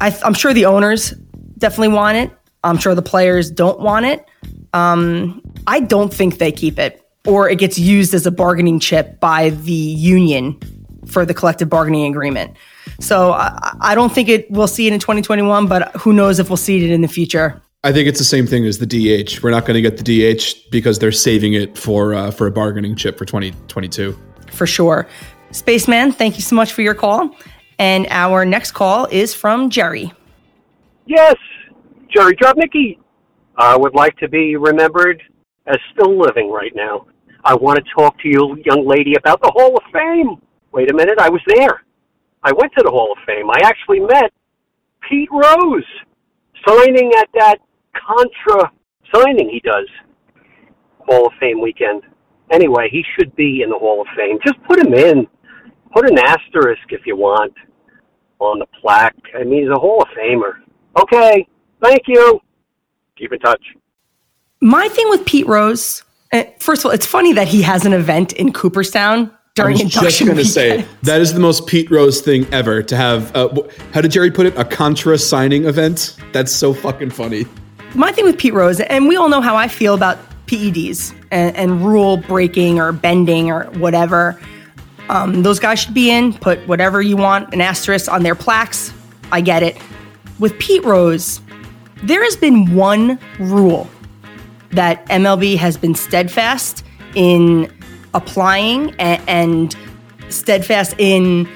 I, I'm sure the owners definitely want it. I'm sure the players don't want it. Um, I don't think they keep it. or it gets used as a bargaining chip by the union for the collective bargaining agreement. So I, I don't think it we'll see it in twenty twenty-one, but who knows if we'll see it in the future. I think it's the same thing as the D H. We're not going to get the D H because they're saving it for uh, for a bargaining chip for twenty twenty-two. For sure. Spaceman, thank you so much for your call. And our next call is from Jerry. Yes, Jerry Drobnicki. I would like to be remembered as still living right now. I want to talk to you, young lady, about the Hall of Fame. Wait a minute, I was there. I went to the Hall of Fame. I actually met Pete Rose signing at that contra signing he does Hall of Fame weekend. Anyway, he should be in the Hall of Fame. Just put him in. Put an asterisk, if you want, on the plaque. I mean, he's a Hall of Famer. Okay, thank you. Keep in touch. My thing with Pete Rose, first of all, it's funny that he has an event in Cooperstown during induction weekend. I was just going to say, that is the most Pete Rose thing ever, to have, uh, how did Jerry put it, a contra signing event? That's so fucking funny. My thing with Pete Rose, and we all know how I feel about P E Ds and, and rule breaking or bending or whatever. Um, those guys should be in. Put whatever you want, an asterisk on their plaques. I get it. With Pete Rose, there has been one rule that M L B has been steadfast in applying and, and steadfast in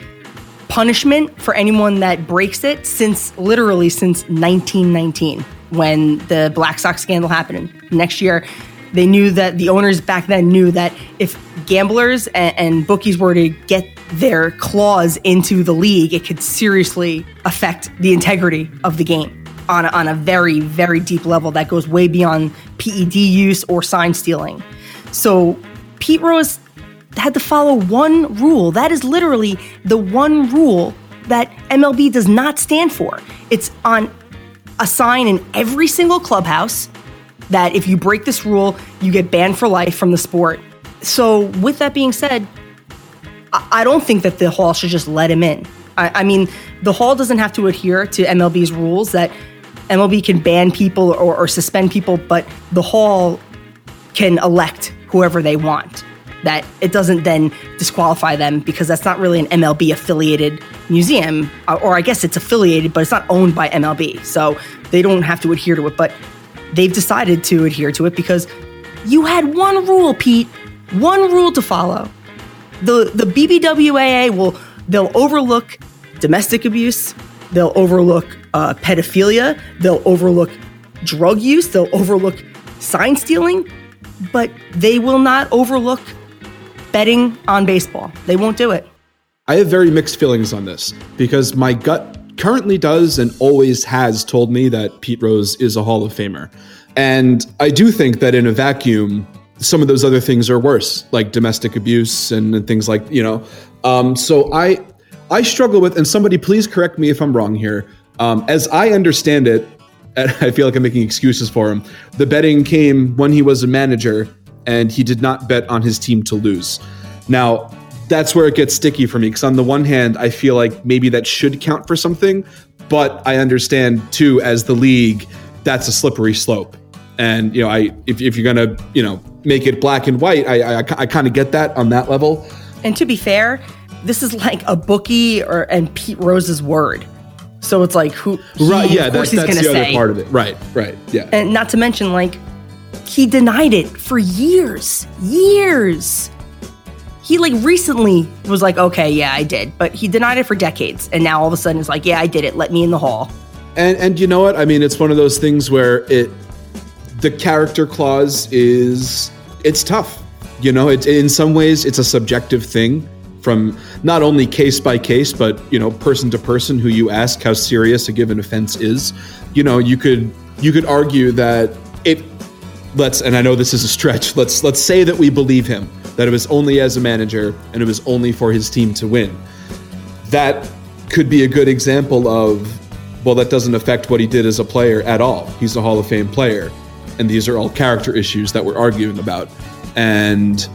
punishment for anyone that breaks it since literally since nineteen nineteen, when the Black Sox scandal happened. Next year, they knew that the owners back then knew that if gamblers and, and bookies were to get their claws into the league, it could seriously affect the integrity of the game on a, on a very, very deep level that goes way beyond P E D use or sign stealing. So Pete Rose had to follow one rule. That is literally the one rule that M L B does not stand for. It's on a sign in every single clubhouse that if you break this rule, you get banned for life from the sport. So with that being said, I don't think that the Hall should just let him in. I, I mean, the Hall doesn't have to adhere to M L B's rules that M L B can ban people or, or suspend people, but the Hall can elect whoever they want. That it doesn't then disqualify them because that's not really an M L B-affiliated museum. Or I guess it's affiliated, but it's not owned by M L B. So they don't have to adhere to it, but they've decided to adhere to it because you had one rule, Pete, one rule to follow. The the B B W A A will, they'll overlook domestic abuse, they'll overlook uh, pedophilia, they'll overlook drug use, they'll overlook sign stealing, but they will not overlook betting on baseball. They won't do it. I have very mixed feelings on this because my gut currently does and always has told me that Pete Rose is a Hall of Famer. And I do think that in a vacuum, some of those other things are worse, like domestic abuse and, and things like, you know. Um, so I I struggle with, and somebody please correct me if I'm wrong here. Um, as I understand it, and I feel like I'm making excuses for him, the betting came when he was a manager and he did not bet on his team to lose. Now, that's where it gets sticky for me, because on the one hand, I feel like maybe that should count for something, but I understand too, as the league, that's a slippery slope. And, you know, I if, if you're going to, you know, make it black and white, I I, I kind of get that on that level. And to be fair, this is like a bookie or and Pete Rose's word. So it's like, who, he, right? Yeah, of course that, that's he's the say. Other part of it. Right, right, yeah. And not to mention, like, he denied it for years, years. He like recently was like, okay, yeah, I did. But he denied it for decades. And now all of a sudden it's like, yeah, I did it. Let me in the Hall. And and you know what? I mean, it's one of those things where it the character clause is it's tough. You know, it, in some ways it's a subjective thing from not only case by case, but, you know, person to person who you ask how serious a given offense is. You know, you could you could argue that it let's and I know this is a stretch. Let's let's say that we believe him. That it was only as a manager and it was only for his team to win. That could be a good example of, well, that doesn't affect what he did as a player at all. He's a Hall of Fame player. And these are all character issues that we're arguing about. And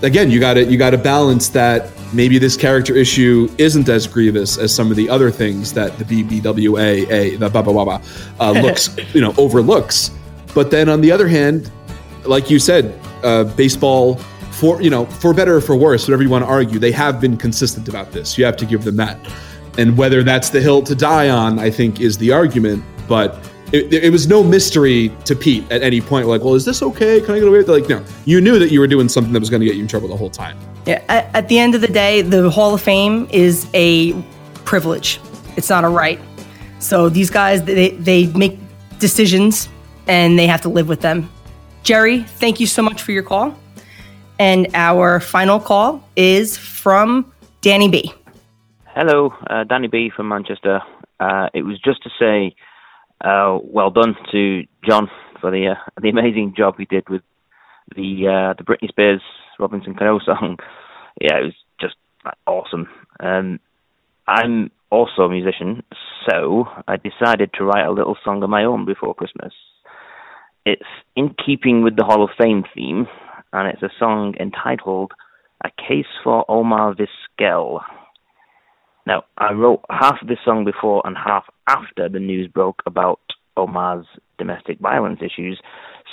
again, you gotta, you gotta balance that maybe this character issue isn't as grievous as some of the other things that the B B W A A, the blah, blah, blah, blah, uh, looks, you know, overlooks. But then on the other hand, like you said, uh, baseball, for you know, for better or for worse, whatever you want to argue, they have been consistent about this. You have to give them that. And whether that's the hill to die on, I think, is the argument. But it, it was no mystery to Pete at any point. Like, well, is this okay? Can I get away with it? Like, no, you knew that you were doing something that was going to get you in trouble the whole time. Yeah. At, at the end of the day, the Hall of Fame is a privilege. It's not a right. So these guys, they, they make decisions and they have to live with them. Jerry, thank you so much for your call. And our final call is from Danny B. Hello, uh, Danny B from Manchester. Uh, it was just to say uh, well done to John for the uh, the amazing job he did with the uh, the Britney Spears Robinson Cano song. Yeah, it was just awesome. Um, I'm also a musician, so I decided to write a little song of my own before Christmas. It's in keeping with the Hall of Fame theme, and it's a song entitled A Case for Omar Vizquel. Now, I wrote half of this song before and half after the news broke about Omar's domestic violence issues,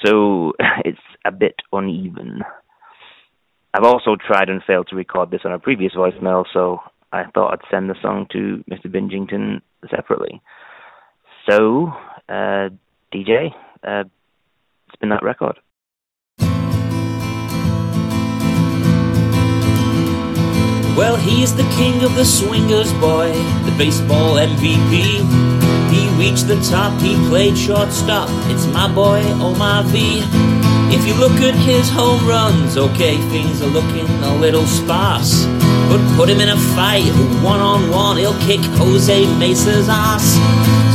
so it's a bit uneven. I've also tried and failed to record this on a previous voicemail, so I thought I'd send the song to Mister Bingington separately. So, uh, D J, uh, spin that record. Well, he's the king of the swingers, boy, the baseball M V P. He reached the top, he played shortstop, it's my boy, Omar V. If you look at his home runs, okay, things are looking a little sparse. But put him in a fight, one-on-one, he'll kick Jose Mesa's ass.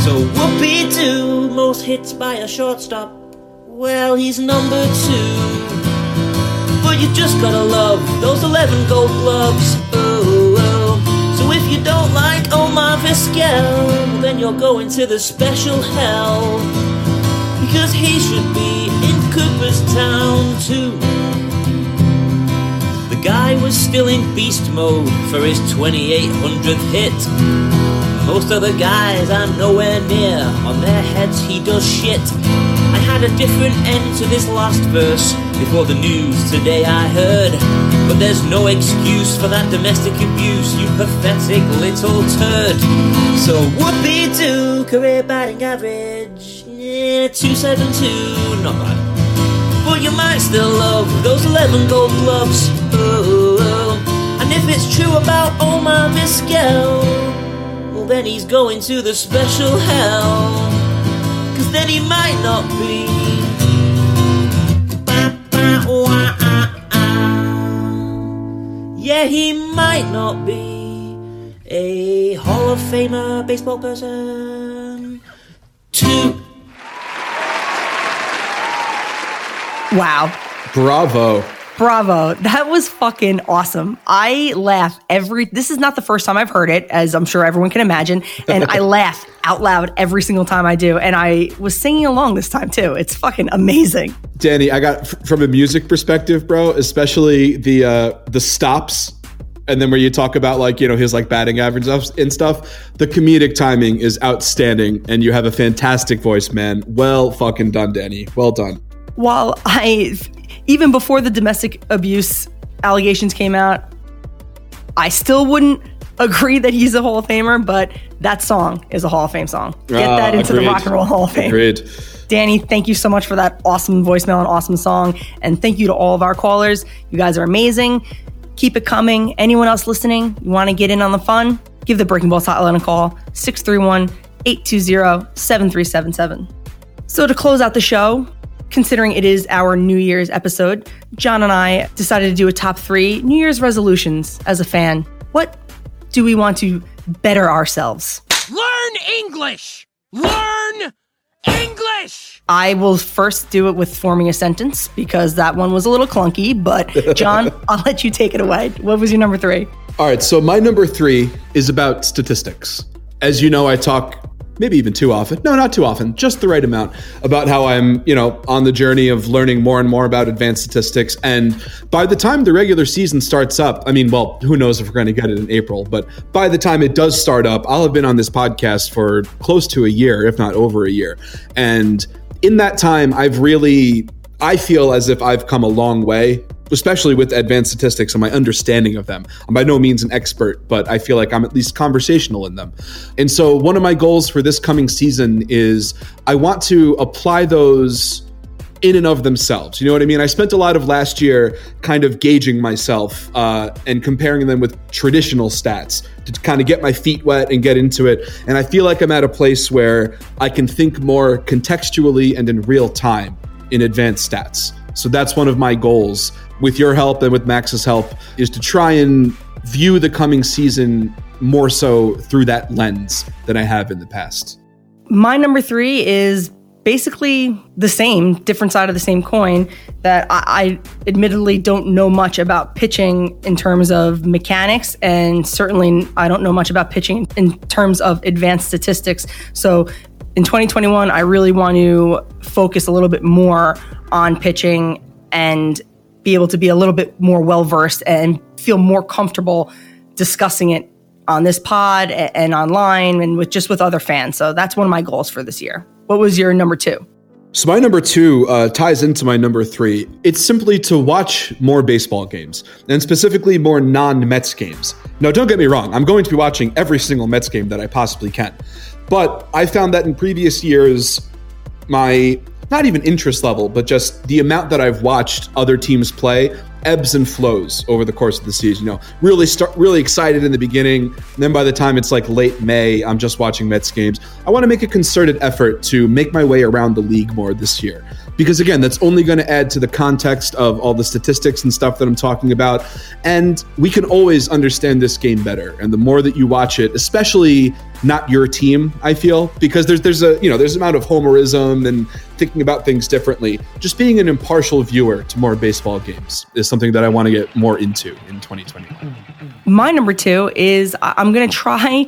So whoopee-doo, most hits by a shortstop, well, he's number two. But you just gotta love those eleven gold gloves, ooh, ooh. So if you don't like Omar Vizquel, then you'll go into the special hell, because he should be in Cooperstown too. The guy was still in beast mode for his twenty-eight hundredth hit. Most other guys are nowhere near, on their heads he does shit. I had a different end to this last verse before the news today I heard. But there's no excuse for that domestic abuse, you pathetic little turd. So whoopee-doo, career batting average, yeah, two seventy-two, not bad. But you might still love those eleven gold gloves, ooh, ooh. And if it's true about Omar Vizquel, well then he's going to the special hell, cause then he might not be. Yeah, he might not be a Hall of Famer baseball person too. Wow. Bravo. Bravo. That was fucking awesome. I laugh every... This is not the first time I've heard it, as I'm sure everyone can imagine. And I laugh out loud every single time I do. And I was singing along this time, too. It's fucking amazing. Danny, I got... From a music perspective, bro, especially the uh, the stops, and then where you talk about, like, you know, his, like, batting average and stuff, the comedic timing is outstanding. And you have a fantastic voice, man. Well fucking done, Danny. Well done. While I... Even before the domestic abuse allegations came out, I still wouldn't agree that he's a Hall of Famer, but that song is a Hall of Fame song. Get ah, that into agreed. The Rock and Roll Hall of Fame. Agreed. Danny, thank you so much for that awesome voicemail and awesome song. And thank you to all of our callers. You guys are amazing. Keep it coming. Anyone else listening, you want to get in on the fun? Give the Breaking Balls hotline a call, six three one, eight two zero, seven three seven seven. So to close out the show, considering it is our New Year's episode, John and I decided to do a top three New Year's resolutions as a fan. What do we want to better ourselves? Learn English! Learn English! I will first do it with forming a sentence because that one was a little clunky, but John, I'll let you take it away. What was your number three? All right, so my number three is about statistics. As you know, I talk... maybe even too often. No, not too often. Just the right amount about how I'm, you know, on the journey of learning more and more about advanced statistics. And by the time the regular season starts up, I mean, well, who knows if we're going to get it in April, but by the time it does start up, I'll have been on this podcast for close to a year, if not over a year. And in that time, I've really... I feel as if I've come a long way, especially with advanced statistics and my understanding of them. I'm by no means an expert, but I feel like I'm at least conversational in them. And so one of my goals for this coming season is I want to apply those in and of themselves. You know what I mean? I spent a lot of last year kind of gauging myself uh, and comparing them with traditional stats to kind of get my feet wet and get into it. And I feel like I'm at a place where I can think more contextually and in real time in advanced stats. So that's one of my goals with your help and with Max's help, is to try and view the coming season more so through that lens than I have in the past. My number three is basically the same, different side of the same coin, that I, I admittedly don't know much about pitching in terms of mechanics, and certainly I don't know much about pitching in terms of advanced statistics. So in twenty twenty-one, I really want to focus a little bit more on pitching and be able to be a little bit more well-versed and feel more comfortable discussing it on this pod and online and with just with other fans. So that's one of my goals for this year. What was your number two? So my number two uh, ties into my number three. It's simply to watch more baseball games, and specifically more non-Mets games. Now, don't get me wrong. I'm going to be watching every single Mets game that I possibly can. But I found that in previous years, my not even interest level, but just the amount that I've watched other teams play ebbs and flows over the course of the season. You know, really start, really excited in the beginning. And then by the time it's like late May, I'm just watching Mets games. I want to make a concerted effort to make my way around the league more this year, because again, that's only going to add to the context of all the statistics and stuff that I'm talking about. And we can always understand this game better. And the more that you watch it, especially not your team, I feel, because there's there's a, you know, there's an amount of homerism and thinking about things differently. Just being an impartial viewer to more baseball games is something that I want to get more into in twenty twenty-one. My number two is I'm going to try,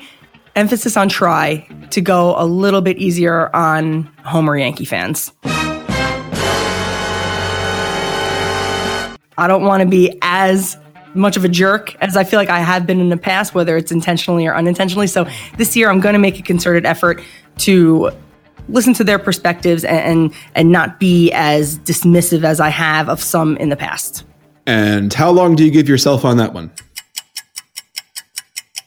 emphasis on try, to go a little bit easier on Homer Yankee fans. I don't want to be as much of a jerk as I feel like I have been in the past, whether it's intentionally or unintentionally. So this year I'm going to make a concerted effort to listen to their perspectives and, and and not be as dismissive as I have of some in the past. And how long do you give yourself on that one?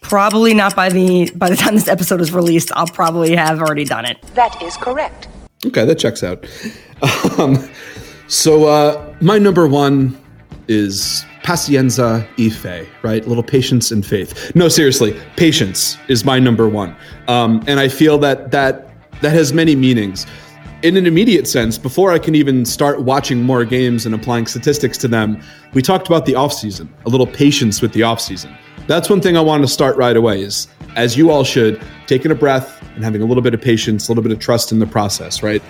Probably not by the by the time this episode is released. I'll probably have already done it. That is correct. Okay, that checks out. Um, so uh, my number one is pacienza y fe, right? A little patience and faith. No, seriously, patience is my number one. Um, and I feel that that that has many meanings. In an immediate sense, before I can even start watching more games and applying statistics to them, we talked about the offseason, a little patience with the offseason. That's one thing I want to start right away is, as you all should, taking a breath and having a little bit of patience, a little bit of trust in the process, right?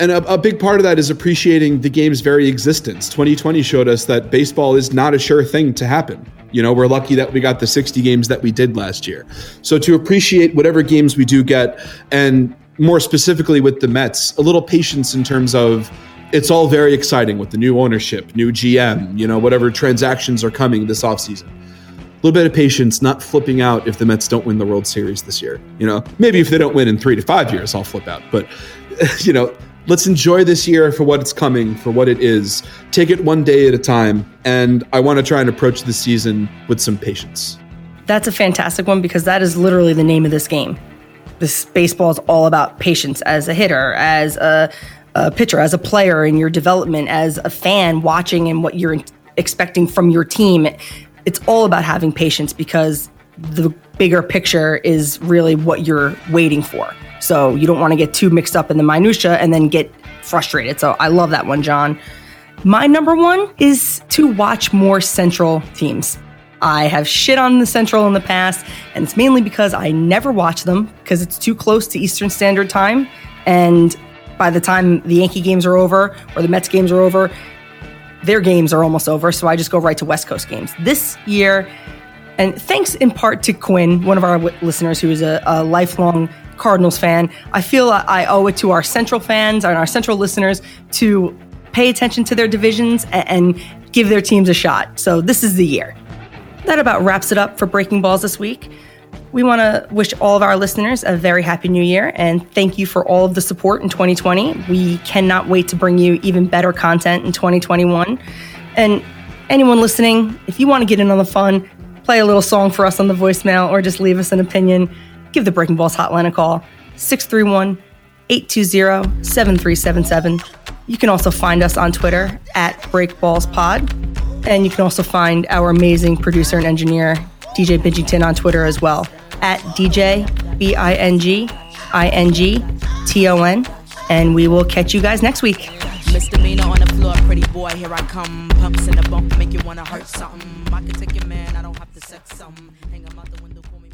And a, a big part of that is appreciating the game's very existence. twenty twenty showed us that baseball is not a sure thing to happen. You know, we're lucky that we got the sixty games that we did last year. So to appreciate whatever games we do get, and more specifically with the Mets, a little patience in terms of it's all very exciting with the new ownership, new G M, you know, whatever transactions are coming this offseason. A little bit of patience, not flipping out if the Mets don't win the World Series this year. You know, maybe if they don't win in three to five years, I'll flip out. But, you know, let's enjoy this year for what it's coming, for what it is. Take it one day at a time. And I want to try and approach the season with some patience. That's a fantastic one, because that is literally the name of this game. This baseball is all about patience as a hitter, as a, a pitcher, as a player in your development, as a fan watching and what you're expecting from your team. It's all about having patience, because the bigger picture is really what you're waiting for. So you don't want to get too mixed up in the minutia and then get frustrated. So I love that one, John. My number one is to watch more Central teams. I have shit on the Central in the past, and it's mainly because I never watch them because it's too close to Eastern Standard Time. And by the time the Yankee games are over or the Mets games are over, their games are almost over. So I just go right to West Coast games. This year, and thanks in part to Quinn, one of our listeners who is a, a lifelong Cardinals fan, I feel I owe it to our Central fans and our Central listeners to pay attention to their divisions and, and give their teams a shot. So this is the year. That about wraps it up for Breaking Balls this week. We want to wish all of our listeners a very happy new year, and thank you for all of the support in twenty twenty. We cannot wait to bring you even better content in twenty twenty-one. And anyone listening, if you want to get in on the fun, play a little song for us on the voicemail, or just leave us an opinion, give the Breaking Balls hotline a call, six three one, eight two zero, seven three seven seven. You can also find us on Twitter at BreakBallsPod, and you can also find our amazing producer and engineer, D J Bingington, on Twitter as well, at D J B I N G I N G T O N, and we will catch you guys next week. Misdemeanor on the floor, pretty boy, here I come. Pumps in the bump, make you wanna hurt something. I can take your man, I don't have to sex something. Hang him out the window for me.